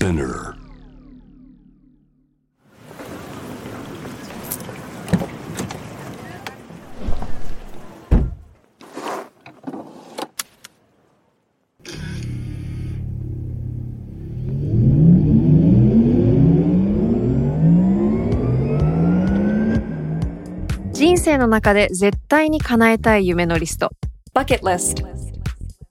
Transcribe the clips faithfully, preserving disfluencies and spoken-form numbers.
Spinner。人生の中で絶対に叶えたい夢のリスト、Bucket List。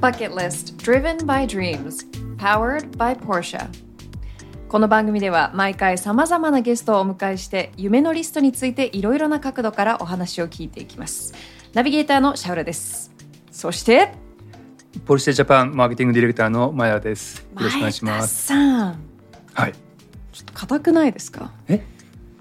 Bucket List Driven by Dreams Powered by Porsche。 この番組では毎回様々なゲストをお迎えして夢のリストについていろいろな角度からお話を聞いていきます。ナビゲーターのShauraです。そしてポルシェジャパンマーケティングディレクターの前田です。よろしくお願いします。前田さん、はい、ちょっと硬くないですか？え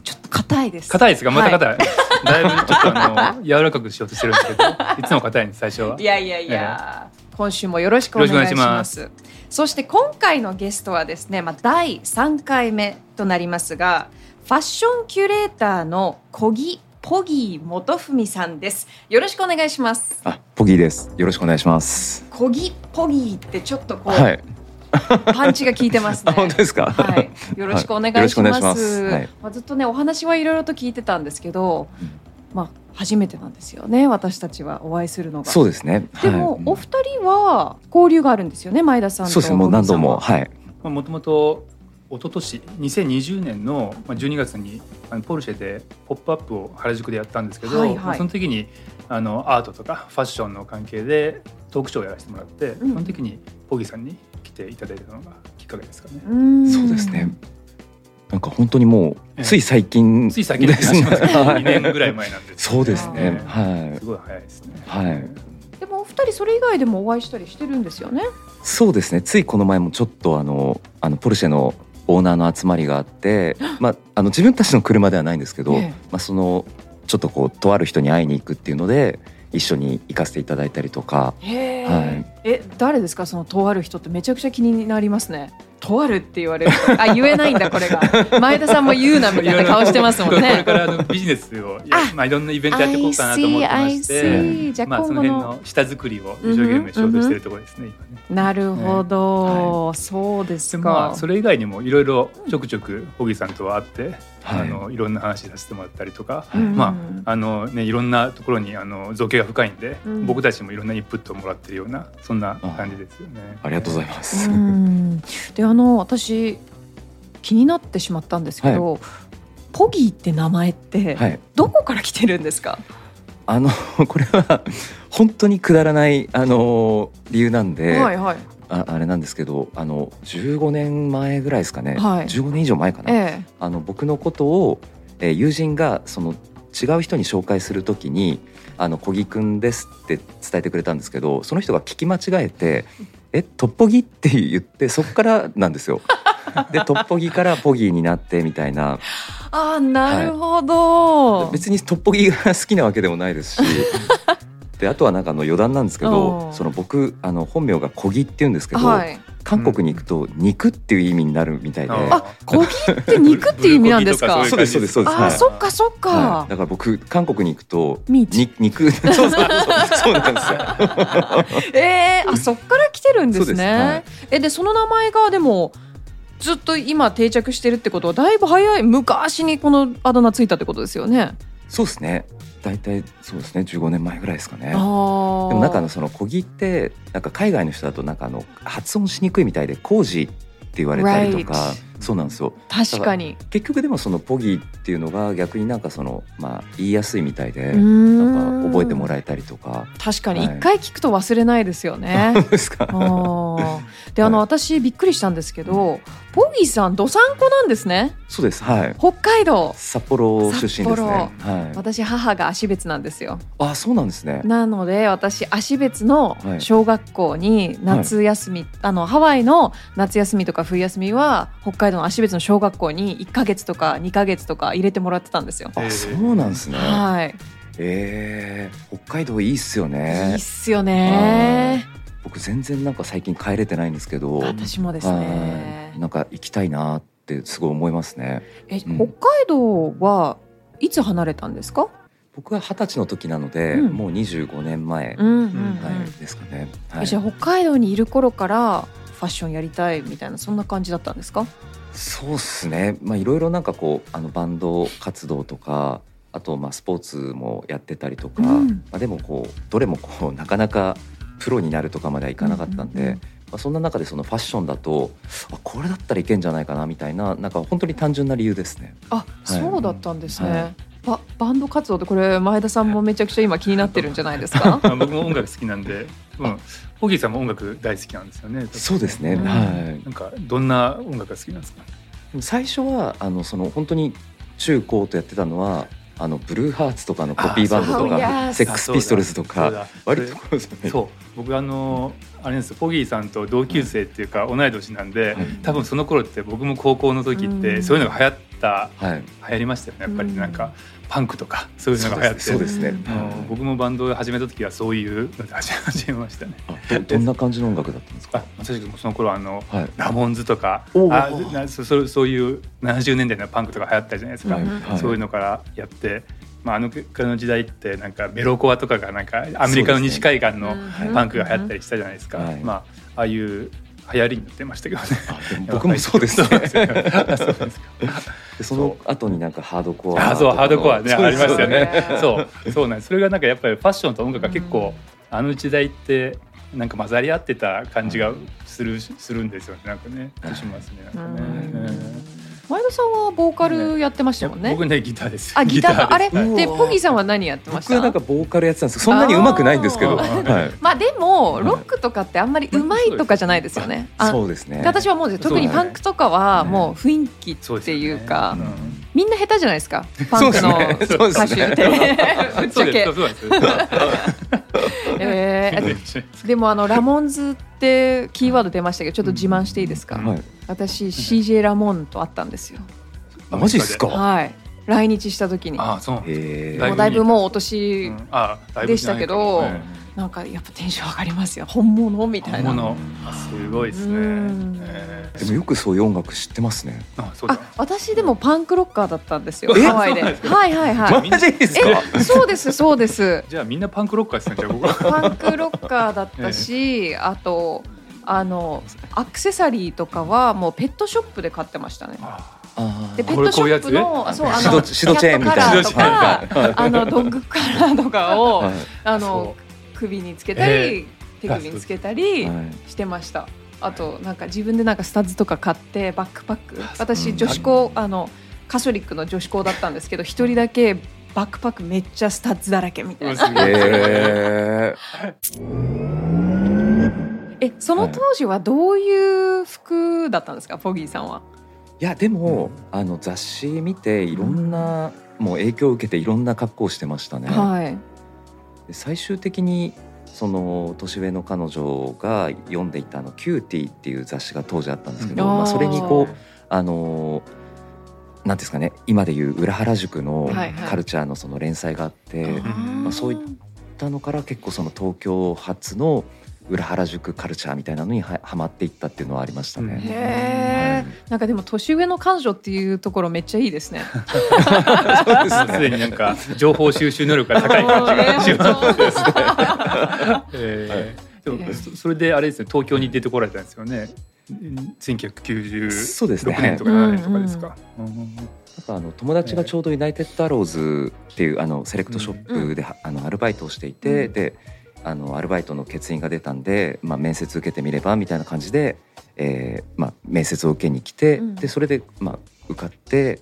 ちょっと硬いです。硬いですか？また硬い、はい。だいぶちょっとあの柔らかくしようとしてるんですけどいつも硬いんです最初は。いやいやいや、えー、今週もよろしくお願いしま す, しします。そして今回のゲストはですね、まあ、だいさんかいめとなりますが、ファッションキュレーターの小木ポギー元文さんです。よろしくお願いします。あ、ポギーです。よろしくお願いします。小木ポギーってちょっとこう、はい、パンチが効いてますね。本当ですか？はい、よろしくお願いします。はい、まあ、ずっとねお話はいろいろと聞いてたんですけど、まあ、初めてなんですよね、私たちはお会いするのが。そうですね。でも、はい、お二人は交流があるんですよね、前田さんと。そうですね、もう何度も。はい、まあ、もともと一昨年にせんにじゅうねんのじゅうにがつにポルシェでポップアップを原宿でやったんですけど、はいはい、その時にあのアートとかファッションの関係でトークショーをやらせてもらって、うん、その時にポギさんに来ていただいたのがきっかけですかね。うん、そうですね。なんか本当にもうつい最近ですね。ええ、つい最近ですね。にねんぐらい前なんです。そうですね。はい。すごい早いですね。はい。でもお二人それ以外でもお会いしたりしてるんですよね。そうですね。ついこの前もちょっとあのあのポルシェのオーナーの集まりがあって、まあ、あの自分たちの車ではないんですけど、ええ、まあ、そのちょっとこうとある人に会いに行くっていうので。一緒に行かせていただいたりとか。へ、はい、え誰ですかそのとある人って？めちゃくちゃ気になりますね。とあるって言われると、あ、言えないんだこれが。前田さんも言うなみたいな顔してますもんね。これからあのビジネスをい, まあ、いろんなイベントやっていこうかなと思ってまして、じゃあ今後の、まあ、その辺の下作りを一生懸命仕事してるところですね、うんうん、今ね。なるほど、はい、そうですか。で、まあ、それ以外にもいろいろちょくちょく小木さんとは会って、うん、あのいろんな話させてもらったりとか、はい、まああのね、いろんなところにあの造形が深いんで、うん、僕たちもいろんなインプットをもらってるようなそんな感じですよね。ありがとうございます。うん、であの私気になってしまったんですけど、はい、ポギーって名前ってどこから来てるんですか？はい、あのこれは本当にくだらないあの理由なんで、はいはい、あ, あれなんですけど、あのじゅうごねんまえぐらいですかね、はい、じゅうごねんいじょうまえかな、ええ、あの僕のことを、えー、友人がその違う人に紹介するときにあの小木くんですって伝えてくれたんですけど、その人が聞き間違えてえトッポギって言って、そっからなんですよ。でトッポギからポギーになってみたいな。あ、なるほど、はい、別にトッポギが好きなわけでもないですしであとはなんかの余談なんですけど、その僕あの本名が小木っていうんですけど、はい、韓国に行くと肉っていう意味になるみたいで、うん、あ、小木って肉っていう意味なんですか？そうですそうですそうです。あ、はい、そっかそっか、はい、だから僕韓国に行くと肉そうそうそうなんですよ。えー、あ、そっから来てるんですね。そうです、はい、えでその名前がでもずっと今定着してるってことは、だいぶ早い昔にこのあだ名ついたってことですよね。そうですね。大体そうですね、じゅうごねんまえぐらいですかね。あ、でもなんかのその小木ってなんか海外の人だとなんかあの発音しにくいみたいでコージって言われたりとか、そうなんですよ。確かに。結局でもそのポギーっていうのが逆になんかその、まあ、言いやすいみたいで、なんか覚えてもらえたりとか。確かに一、はい、回聞くと忘れないですよね。そうですか。あであの、はい、私びっくりしたんですけど、ポギーさんどさんこなんですね。そうです、はい、北海道札幌出身ですね、はい、私母が芦別なんですよ。あ、そうなんですね。なので私芦別の小学校に夏休み、はい、あのハワイの夏休みとか冬休みは北海道の芦別の小学校にいっかげつとかにかげつとか入れてもらってたんですよ。あ、そうなんですね、はい。えー、北海道いいっすよね。いいっすよね。僕全然なんか最近帰れてないんですけど。私もですね。なんか行きたいなってすごい思いますね。え、うん、北海道はいつ離れたんですか？僕は二十歳の時なので、うん、もうにじゅうごねんまえ、うんうんうん、はい、ですかね、はい、じゃあ北海道にいる頃からファッションやりたいみたいな、そんな感じだったんですか？そうですね、まあ、いろいろなんかこうあのバンド活動とか、あとまあスポーツもやってたりとか、うんまあ、でもこうどれもこうなかなかプロになるとかまではいかなかったんで、うんうんうん、まあ、そんな中でそのファッションだと、あ、これだったらいけんじゃないかなみたいな、なんか本当に単純な理由ですね。あ、そうだったんですね、はい。バ, バンド活動ってこれ前田さんもめちゃくちゃ今気になってるんじゃないですか？僕も音楽好きなんで、うん、ポギーさんも音楽大好きなんですよね。そうですね、うん、はい。なんかどんな音楽が好きなんですか？最初はあのその本当に中高とやってたのはあのブルーハーツとかのコピーバンドとかセックスピストルズとか割とこうですね。そう、僕あのあれです、ポギーさんと同級生っていうか同い年なんで、はい、多分その頃って僕も高校の時ってそういうのが流行った、はい、流行りましたよね。やっぱりなんかパンクとかそういうのが流行って。そうですね、そうですね、うんうん、僕もバンドを始めた時はそういうので始めましたね。あ、 ど, どんな感じの音楽だったんですか？あ、確かにその頃あの、はい、ラモンズとか、あそ そ, そういうななじゅうねんだいのパンクとか流行ったじゃないですか、はいはい、そういうのからやって、まあ、あの時代ってなんかメロコアとかがなんかアメリカの西海岸のパンクが流行ったりしたじゃないですか、はい、まあ、ああいう流行りになってましたけどね。僕もそうですね。その後になんかハードコア、あ、そうハードコアね、ありましたよね。そうそうなんです。それがなんかやっぱりファッションと音楽が結構、うん、あの時代ってなんか混ざり合ってた感じがする、うん、するんですよね。なんかね、しますね。なんかね、うんうん、前田さんはボーカルやってましたもんね。僕ね、ギターです。あ、ギター、ギターです。あれでポギーさんは何やってました？僕はなんかボーカルやってたんですけど、そんなに上手くないんですけど、はい、まあでもロックとかってあんまり上手いとかじゃないですよね。そうですね。私はもう特にパンクとかはもう雰囲気っていうか、う、ね、うん、みんな下手じゃないですか、パンクの歌手ってぶっちゃけ。えー、でもあのラモンズってキーワード出ましたけど、ちょっと自慢していいですか、うん、はい、私 シージェー ラモンと会ったんですよ。あ、マジですか？はい、来日した時に。あ、そう、へ、もうだいぶもうお年でしたけど、うん、ああ、なんかやっぱテンション上がりますよ、本物みたいな。本物、すごいですね。でもよくそういう音楽知ってますね。あ、そうです。あ、私でもパンクロッカーだったんですよ、ハワイで。はいはいはい。マジですか？え、そうですそうです。じゃあみんなパンクロッカーですね。じゃあ僕はパンクロッカーだったし、えー、あとあのアクセサリーとかはもうペットショップで買ってましたね。あ、でペットショップのシドチェーンみたいなとか、あのドッグカラーとかを、はい、あの首につけたり、手首につけたりしてました、はい。あとなんか自分でなんかスタッズとか買ってバックパック、私女子校、あのカソリックの女子校だったんですけど、一人だけバックパックめっちゃスタッズだらけみたいな、えー、え、その当時はどういう服だったんですか、ポギーさんは？いやでも、うん、あの雑誌見ていろんな、うん、もう影響を受けていろんな格好をしてましたね、はい。最終的にその年上の彼女が読んでいたあのキューティーっていう雑誌が当時あったんですけど、まあ、それにこうあのなんですかね、今でいう裏原宿のカルチャー の, その連載があって、はいはい、まあ、そういったのから結構その東京発の裏原宿カルチャーみたいなのにはまっていったっていうのはありましたね。へ、はい、なんかでも年上の彼女っていうところめっちゃいいですね。そうですね。すでになんか情報収集能力が高い感じがしますですね。えー、はい、でもそれであれですね、東京に出てこられたんですよね。せんきゅうひゃくきゅうじゅうろくねんとかななねんとかですか。なんかあの友達がちょうどユナイテッドアローズっていうあのセレクトショップで、うん、あのアルバイトをしていて、うん、であのアルバイトの欠員が出たんで、まあ、面接受けてみればみたいな感じで、えーまあ、面接を受けに来て、うん、でそれで、まあ、受かって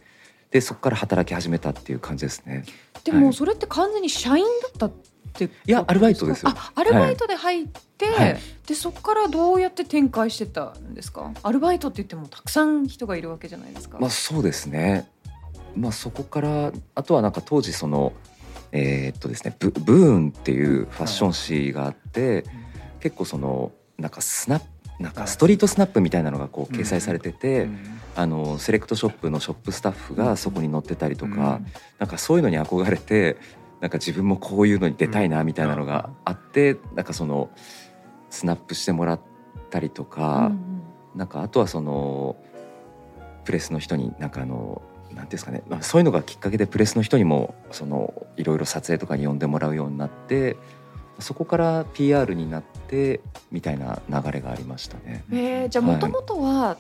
でそこから働き始めたっていう感じですね。でもそれって完全に社員だったって、はい、いやアルバイトですよ。あアルバイトで入って、はい、でそこからどうやって展開してたんですか？アルバイトって言ってもたくさん人がいるわけじゃないですか。まあ、そうですね、まあ、そこからあとはなんか当時そのえーっとですね、ブ, ブーンっていうファッション誌があって、はい、結構そのなんかスナップなんかストリートスナップみたいなのがこう掲載されてて、うん、あのセレクトショップのショップスタッフがそこに載ってたりとか、うん、なんかそういうのに憧れてなんか自分もこういうのに出たいなみたいなのがあって、うん、なんかそのスナップしてもらったりとか、うん、なんかあとはそのプレスの人になんかあのなんですかね、まあ、そういうのがきっかけでプレスの人にもそのいろいろ撮影とかに呼んでもらうようになってそこから ピーアール になってみたいな流れがありましたね。えー、じゃあもともとは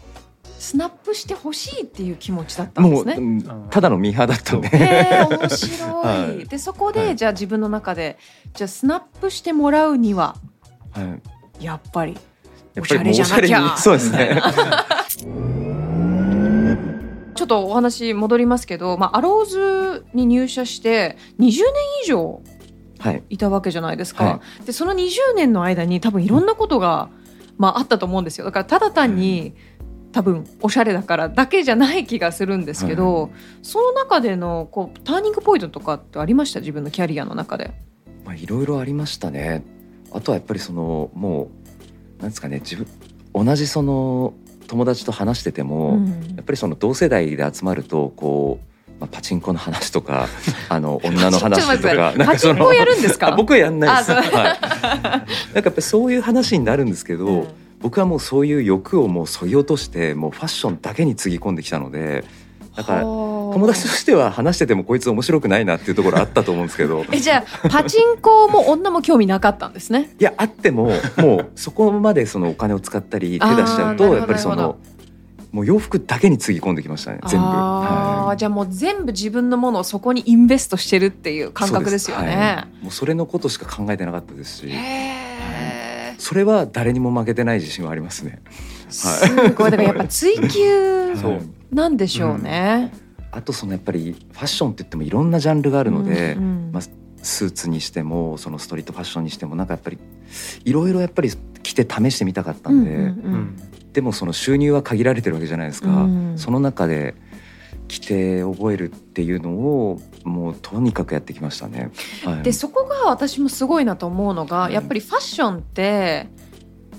スナップしてほしいっていう気持ちだったんですね。もうただのミーハーだったんで、えー、面白い、はい、でそこでじゃあ自分の中でじゃあスナップしてもらうには、はい、やっぱりおしゃれじゃなきゃそうですねちょっとお話戻りますけど、まあ、アローズに入社してにじゅうねん以上いたわけじゃないですか、はいはい、でそのにじゅうねんの間に多分いろんなことが、まあ、あったと思うんですよ。だからただ単に、うん、多分おしゃれだからだけじゃない気がするんですけど、はい、その中でのこうターニングポイントとかってありました？自分のキャリアの中で。まあ、いろいろありましたね。あとはやっぱりそのもうなんですかね、自分同じその友達と話してても、うん、やっぱりその同世代で集まるとこう、まあ、パチンコの話とかあの女の話とかなんかそのパチンコやるんですか？僕はやんないです。あ、そう、はい、なんかやっぱそういう話になるんですけど、うん、僕はもうそういう欲をもう削ぎ落としてもうファッションだけにつぎ込んできたので、だから友達としては話しててもこいつ面白くないなっていうところあったと思うんですけどえじゃあパチンコも女も興味なかったんですねいやあってももうそこまでそのお金を使ったり手出しちゃうとやっぱりそのもう洋服だけにつぎ込んできましたね、全部。あ、はい、じゃあもう全部自分のものをそこにインベストしてるっていう感覚ですよね。そうです、はい、もうそれのことしか考えてなかったですし、へ、はい、それは誰にも負けてない自信はありますね、はい、すごい。だからやっぱ追求なんでしょうね。あとそのやっぱりファッションって言ってもいろんなジャンルがあるので、うんうん、まあ、スーツにしてもそのストリートファッションにしてもなんかやっぱりいろいろやっぱり着て試してみたかったんで、うんうんうん、でもその収入は限られてるわけじゃないですか、うんうん、その中で着て覚えるっていうのをもうとにかくやってきましたね、はい、でそこが私もすごいなと思うのが、うん、やっぱりファッションって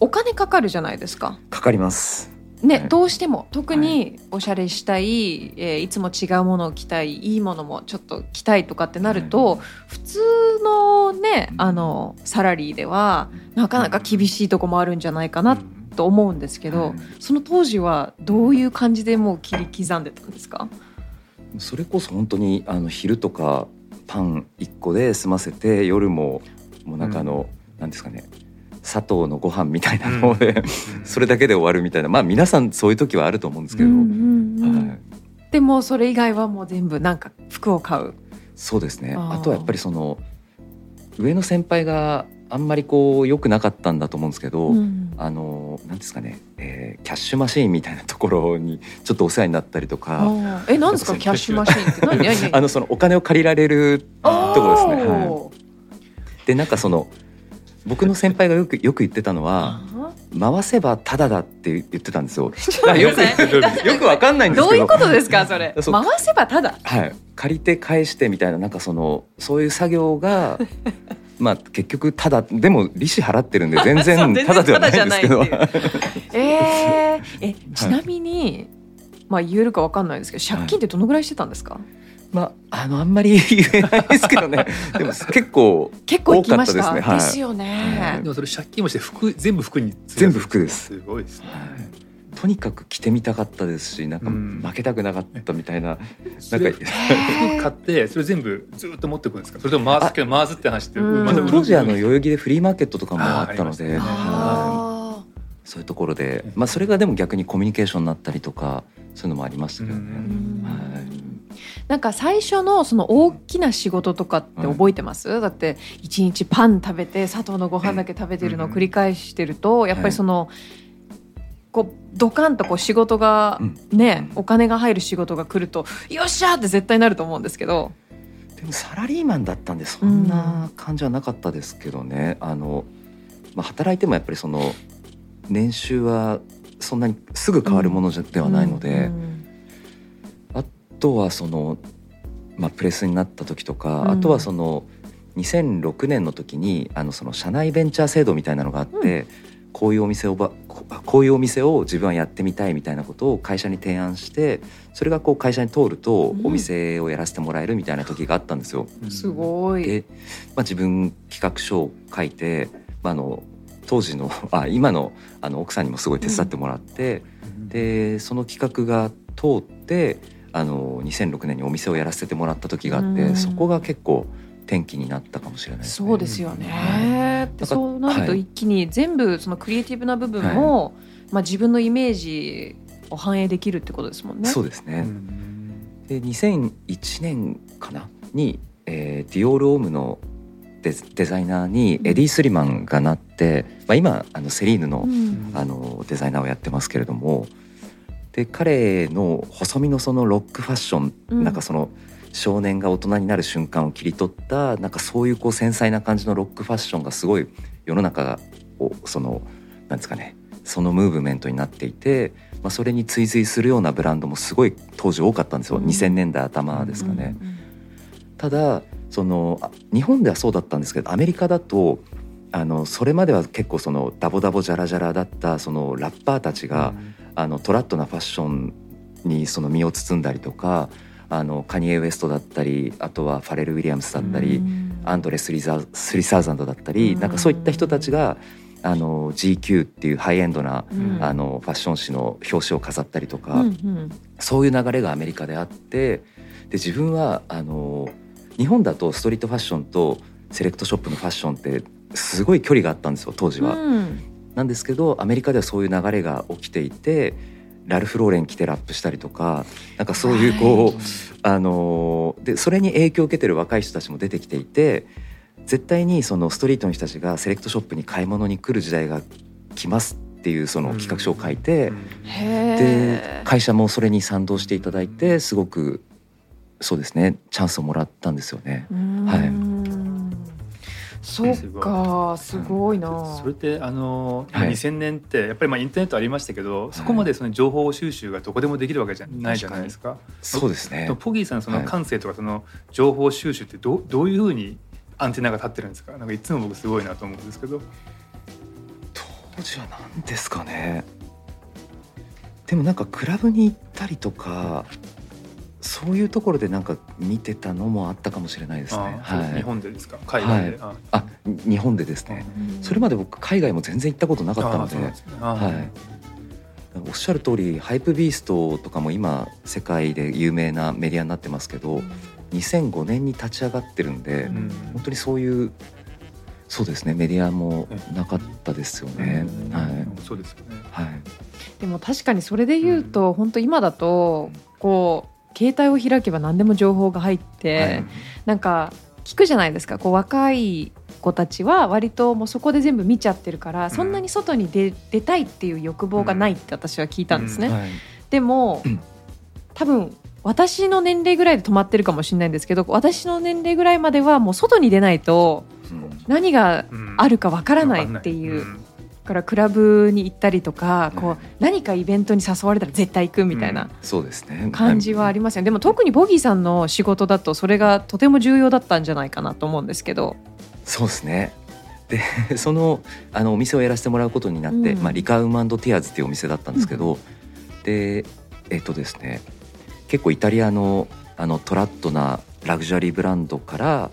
お金かかるじゃないですか。かかりますね、はい、どうしても特におしゃれしたい、えー、いつも違うものを着たい、いいものもちょっと着たいとかってなると、はい、普通のね、あのサラリーではなかなか厳しいとこもあるんじゃないかなと思うんですけど、はい、その当時はどういう感じでもう切り刻んでたんですか？それこそ本当にあの昼とかパンいっこで済ませて夜ももうなんかあの、うん、なんですかね、砂糖のご飯みたいなので、うん、それだけで終わるみたいな、まあ皆さんそういう時はあると思うんですけど、うんうんうん、はい、でもそれ以外はもう全部なんか服を買う。そうですね。 あ, あとはやっぱりその上の先輩があんまりこう良くなかったんだと思うんですけど、うん、あのなんですかね、えー、キャッシュマシーンみたいなところにちょっとお世話になったりとか。え、なんですかキャッシュマシーンって何？何あのそのお金を借りられるところですね、はい、でなんかその僕の先輩がよく、よく言ってたのは回せばタダだって言ってたんですよ。よく、よくわかんないんですけどどういうことですかそれ？回せばタダ、はい、借りて返してみたいな、なんかそのそういう作業がまあ結局タダでも利子払ってるんで全然タダではないんですけどえー、えちなみに、まあ、言えるかわかんないですけど借金ってどのぐらいしてたんですか？はい、まあ、あのあんまり言えないですけどねでも結構多かったですね。結構行きました、はい、ですよね、はい、でもそれ借金もして服全部服に全部服です。すごいですね、はい、とにかく着てみたかったですし、なんか負けたくなかったみたいな、うん、なんか服買ってそれ全部ずっと持ってくるんですか？それとも回すけど回すって話してる。当時あの代々木でフリーマーケットとかもあったので、あ、ね、そういうところで、まあ、それがでも逆にコミュニケーションになったりとかそういうのもありましたけどね、はい。なんか最初のその大きな仕事とかって覚えてます？うん、だって一日パン食べて砂糖のご飯だけ食べてるのを繰り返してると、うん、やっぱりその、はい、こうドカンとこう仕事がね、うん、お金が入る仕事が来るとよっしゃーって絶対なると思うんですけど、でもサラリーマンだったんでそんな感じはなかったですけどね、うん、あのまあ、働いてもやっぱりその年収はそんなにすぐ変わるものではないので、うんうん、あとはその、まあ、プレスになった時とか、うん、あとはそのにせんろくねんの時にあのその社内ベンチャー制度みたいなのがあって、うん、こういうお店をばこういうお店を自分はやってみたいみたいなことを会社に提案して、それがこう会社に通るとお店をやらせてもらえるみたいな時があったんですよ、うん、すごい。で、まあ、自分企画書を書いて、まあ、あの当時のあ今 の, あの奥さんにもすごい手伝ってもらって、うん、でその企画が通ってあのにせんろくねんにお店をやらせてもらった時があって、うん、そこが結構転機になったかもしれないですね。そうですよね、はい、でそうなると一気に全部そのクリエイティブな部分も、はい、まあ、自分のイメージを反映できるってことですもんね。そうですね、うん、でにせんいちねんかなに、えー、ディオールオームのデザイナーにエディ・スリマンがなって、まあ、今あのセリーヌ の,、うん、あのデザイナーをやってますけれども、で彼の細身のそのロックファッション、うん、なんかその少年が大人になる瞬間を切り取ったなんかそういうこう繊細な感じのロックファッションがすごい世の中をそのなんですかね、そのムーブメントになっていて、まあ、それに追随するようなブランドもすごい当時多かったんですよ、うん、にせんねんだい頭ですかね、うんうんうん、ただその日本ではそうだったんですけど、アメリカだとあのそれまでは結構そのダボダボジャラジャラだったそのラッパーたちが、うん、あのトラッドなファッションにその身を包んだりとか、あのカニエ・ウエストだったり、あとはファレル・ウィリアムスだったり、うん、アンドレスリザー・スリサーザンドだったり、うん、なんかそういった人たちがあの ジーキュー っていうハイエンドな、うん、あのファッション誌の表紙を飾ったりとか、うんうん、そういう流れがアメリカであって、で自分はあの日本だとストリートファッションとセレクトショップのファッションってすごい距離があったんですよ当時は、うん、なんですけどアメリカではそういう流れが起きていて、ラルフローレン着てラップしたりとか、なんかそういうこう、はい、あのでそれに影響を受けてる若い人たちも出てきていて、絶対にそのストリートの人たちがセレクトショップに買い物に来る時代が来ますっていうその企画書を書いて、うん、で会社もそれに賛同していただいて、すごくそうですね、チャンスをもらったんですよね。はい。そっか、すごいな。それってあの、はい、にせんねんってやっぱりまあインターネットありましたけど、はい、そこまでその情報収集がどこでもできるわけじゃないじゃないですか。そうですね。ポギーさんその感性とかその情報収集って ど,、はい、どういうふうにアンテナが立ってるんですか。なんかいつも僕すごいなと思うんですけど。当時は何ですかね。でもなんかクラブに行ったりとか。そういうところでなんか見てたのもあったかもしれないですね。あ、はい、日本でですか、海外で、はい、あ日本でですね、うん、それまで僕海外も全然行ったことなかったの で, で、ね、はい、おっしゃる通りハイプビーストとかも今世界で有名なメディアになってますけど、にせんごねんに立ち上がってるんで、うん、本当にそういうそうですね、メディアもなかったですよね。でも確かにそれで言うと、うん、本当今だとこう携帯を開けば何でも情報が入って、はい、なんか聞くじゃないですか。こう若い子たちは割ともうそこで全部見ちゃってるから、うん、そんなに外に 出, 出たいっていう欲望がないって私は聞いたんですね、うんうん、はい、でも、うん、多分私の年齢ぐらいで止まってるかもしれないんですけど、私の年齢ぐらいまではもう外に出ないと何があるかわからないっていう、うんうん、からクラブに行ったりとか、こう何かイベントに誘われたら絶対行くみたいな感じはありますよね。でも特にボギーさんの仕事だとそれがとても重要だったんじゃないかなと思うんですけど。そうですね。でそ の, あのお店をやらせてもらうことになって、うん、まあ、リカウム&ティアーズっていうお店だったんですけど、うん、でえっとですね、結構イタリア の, あのトラッドなラグジュアリーブランドから、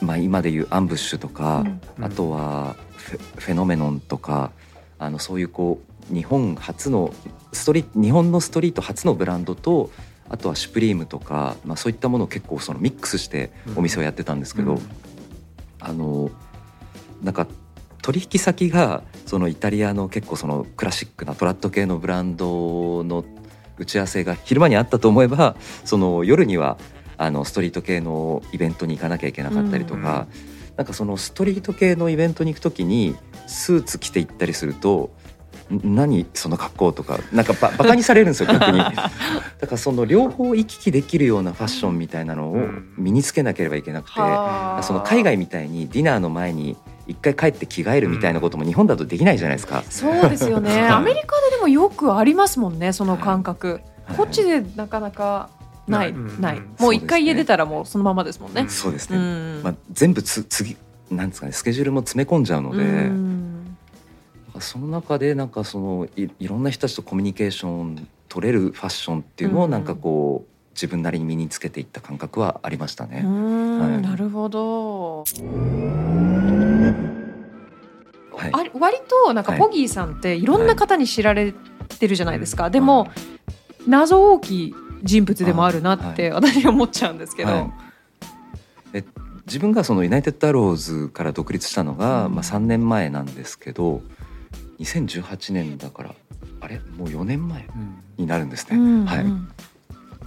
まあ、今でいうアンブッシュとか、うん、あとはフ ェ, フェノメノンとか、あのそうい う, こう日本初のストリ日本のストリート初のブランドと、あとはシュプリームとか、まあ、そういったものを結構そのミックスしてお店をやってたんですけど、うん、あのなんか取引先がそのイタリアの結構そのクラシックなトラッド系のブランドの打ち合わせが昼間にあったと思えば、その夜にはあのストリート系のイベントに行かなきゃいけなかったりとか、うん、なんかそのストリート系のイベントに行くときにスーツ着て行ったりすると、何その格好とかなんか バ, バカにされるんですよ逆に。だからその両方行き来できるようなファッションみたいなのを身につけなければいけなくて、うん、その海外みたいにディナーの前に一回帰って着替えるみたいなことも日本だとできないじゃないですか。そうですよね。アメリカででもよくありますもんねその感覚、はい、こっちでなかなかない、はい、ない、うん、もう一回家出たらもうそのままですもんね。そうですね、うん、まあ、全部つ次なんですかね、スケジュールも詰め込んじゃうので、うん、その中でなんかその い, いろんな人たちとコミュニケーション取れるファッションっていうのをなんかこう自分なりに身につけていった感覚はありましたね。うーん、はい、なるほど、はい、あ、割となんかポギーさんっていろんな方に知られてるじゃないですか、はい、でも、はい、謎大きい人物でもあるなって私は思っちゃうんですけど、はいはい、え自分がそのユナイテッドアローズから独立したのが、うん、まあ、さんねんまえなんですけど、にせんじゅうはちねんだからあれもうよねんまえになるんですね、うん、はい、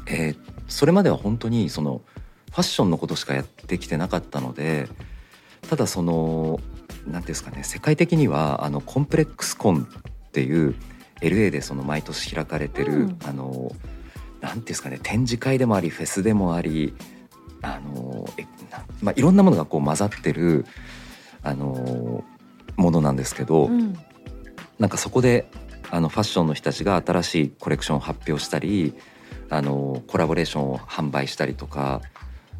えー、それまでは本当にそのファッションのことしかやってきてなかったので、ただその何ですかね、世界的にはあのコンプレックスコンっていう エルエー でその毎年開かれてる、うん、あの何ですかね、展示会でもありフェスでもあり、あのえな、まあ、いろんなものがこう混ざってるあのものなんですけど、うん、なんかそこであのファッションの人たちが新しいコレクションを発表したり、あのコラボレーションを販売したりとか、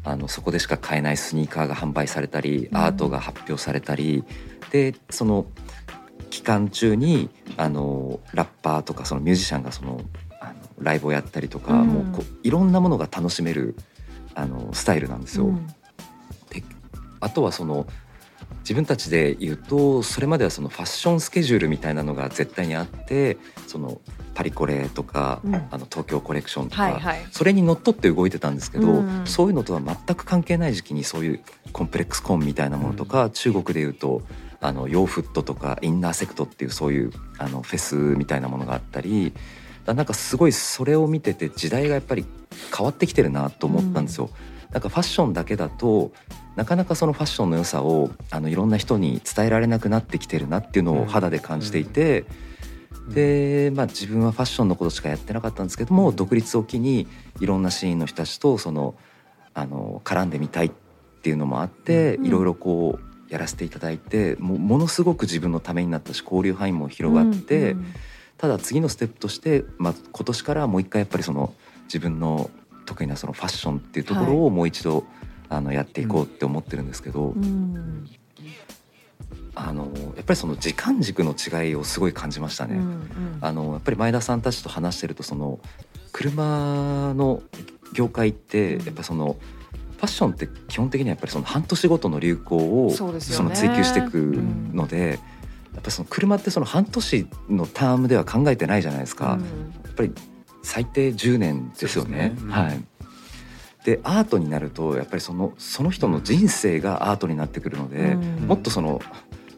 あのそこでしか買えないスニーカーが販売されたり、アートが発表されたり、うん、でその期間中にあのラッパーとかそのミュージシャンがそのあのライブをやったりとか、うん、もうこういろんなものが楽しめるあのスタイルなんですよ、うん、であとはその自分たちで言うと、それまではそのファッションスケジュールみたいなのが絶対にあって、そのパリコレとか、うん、あの東京コレクションとか、はいはい、それにのっとって動いてたんですけど、うん、そういうのとは全く関係ない時期にそういうコンプレックスコンみたいなものとか、うん、中国で言うとあのヨーフットとかインナーセクトっていうそういうあのフェスみたいなものがあったり、なんかすごいそれを見てて時代がやっぱり変わってきてるなと思ったんですよ、うん、なんかファッションだけだとなかなかそのファッションの良さをあのいろんな人に伝えられなくなってきてるなっていうのを肌で感じていて、うん、で、まあ、自分はファッションのことしかやってなかったんですけども、独立を機にいろんなシーンの人たちとそのあの絡んでみたいっていうのもあって、うん、いろいろこうやらせていただいて、 も, ものすごく自分のためになったし交流範囲も広がって、うんうん、ただ次のステップとして、まあ、今年からもう一回やっぱりその自分の得意なそのファッションっていうところをもう一度、はい、あのやっていこうって思ってるんですけど、うん、あのやっぱりその時間軸の違いをすごい感じましたね、うんうん、あのやっぱり前田さんたちと話してると、その車の業界ってやっぱそのファッションって基本的にはやっぱりその半年ごとの流行をその追求していくので、やっぱその車ってその半年のタームでは考えてないじゃないですか、うん、やっぱり最低じゅうねんですよね、うん、はい、でアートになるとやっぱりその、その人の人生がアートになってくるので、うん、もっとその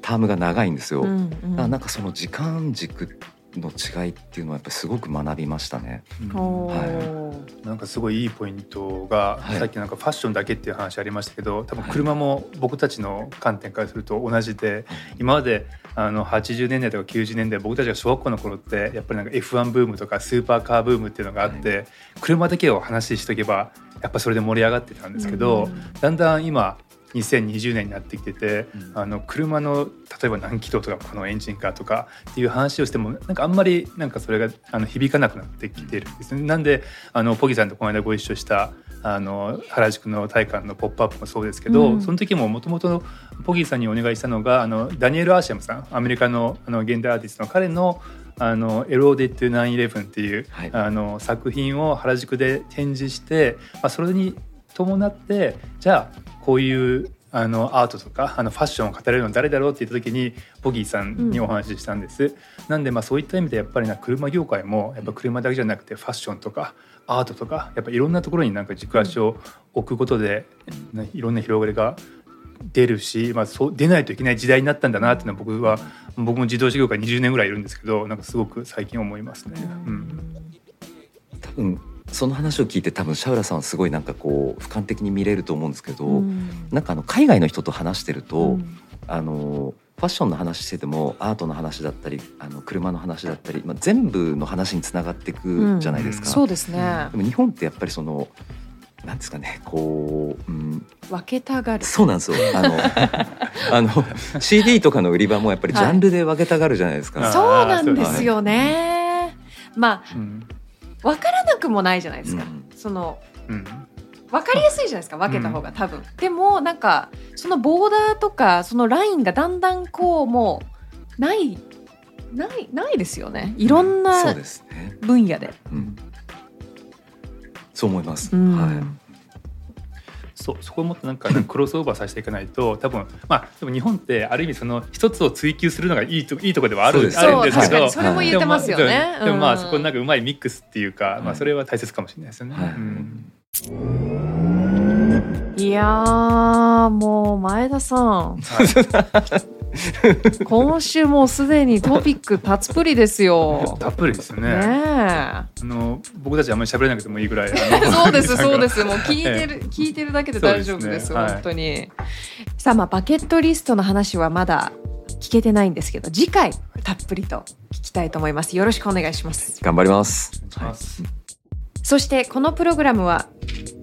タームが長いんですよ、うんうん、なんかその時間軸の違いっていうのはやっぱりすごく学びましたね、うん、はい、なんかすごいいいポイントが、はい、さっきなんかファッションだけっていう話ありましたけど、多分車も僕たちの観点からすると同じで、はい、今まであのはちじゅうねんだいとかきゅうじゅうねんだい、僕たちが小学校の頃ってやっぱりなんか エフワン ブームとかスーパーカーブームっていうのがあって、はい、車だけを話しとけばやっぱそれで盛り上がってたんですけど、うん、だんだん今にせんにじゅうねんになってきてて、うん、あの車の例えば何気筒とかこのエンジンかとかっていう話をしてもなんかあんまりなんかそれがあの響かなくなってきてるんですね。なんであのポギさんとこの間ご一緒したあの原宿の体育館のポップアップもそうですけど、うん、その時ももともとポギさんにお願いしたのがあのダニエル・アーシャムさん、アメリカの、あの現代アーティストの彼のあのエローデッドナインイレブンっていう、はい、あの作品を原宿で展示して、まあ、それに伴ってじゃあこういうあのアートとかあのファッションを語れるの誰だろうって言った時にボギーさんにお話ししたんです、うん、なんでまあそういった意味でやっぱりな車業界もやっぱ車だけじゃなくてファッションとかアートとかやっぱいろんなところになんか軸足を置くことで、ね、いろんな広がりが出るし、まあ、そう出ないといけない時代になったんだなっていうのは僕は僕も自動車業界にじゅうねんぐらいいるんですけどなんかすごく最近思いますね、うん、うん、その話を聞いて多分シャウラさんはすごいなんかこう俯瞰的に見れると思うんですけど、うん、なんかあの海外の人と話してると、うん、あのファッションの話しててもアートの話だったりあの車の話だったり、まあ、全部の話につながっていくじゃないですか、うん、そうですね、うん、でも日本ってやっぱりそのなんですかねこう、うん、分けたがるそうなんですよあのあの シーディー とかの売り場もやっぱりジャンルで分けたがるじゃないですか、はい、そうなんですよね、はい、まあ、うん、分からなくもないじゃないですか、うん、その、うん、分かりやすいじゃないですか分けた方が多分、うん、でもなんかそのボーダーとかそのラインがだんだんこうもうないないないですよねいろんな分野で、うん、そう思います、うん、はい、そうそこをもっとなんかクロスオーバーさせていかないと多分、まあ、でも日本ってある意味その一つを追求するのがいいと、いいとこではある、あるんですけど、そう確かにそれも言ってますよね、はい、でもまあ、うん、でもまあそこのなんかうまいミックスっていうか、まあ、それは大切かもしれないですよね、はい、うん、いやーもう前田さん、はい今週もうすでにトピックたっぷりですよたっぷりですね、ね、あの僕たちあんまり喋れなくてもいいぐらいそうですそうです、もう聞いてる、ええ、聞いてるだけで大丈夫です、そうですね、本当に、はい、さあ、まあ、バケットリストの話はまだ聞けてないんですけど次回たっぷりと聞きたいと思います。よろしくお願いします。頑張ります、はい、そしてこのプログラムは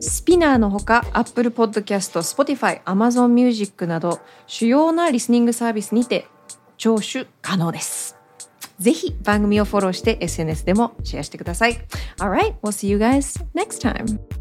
スピナーのほか Apple Podcast、Spotify、Amazon Music など主要なリスニングサービスにて聴取可能です。ぜひ番組をフォローして エスエヌエス でもシェアしてください。Alright, we'll see you guys next time.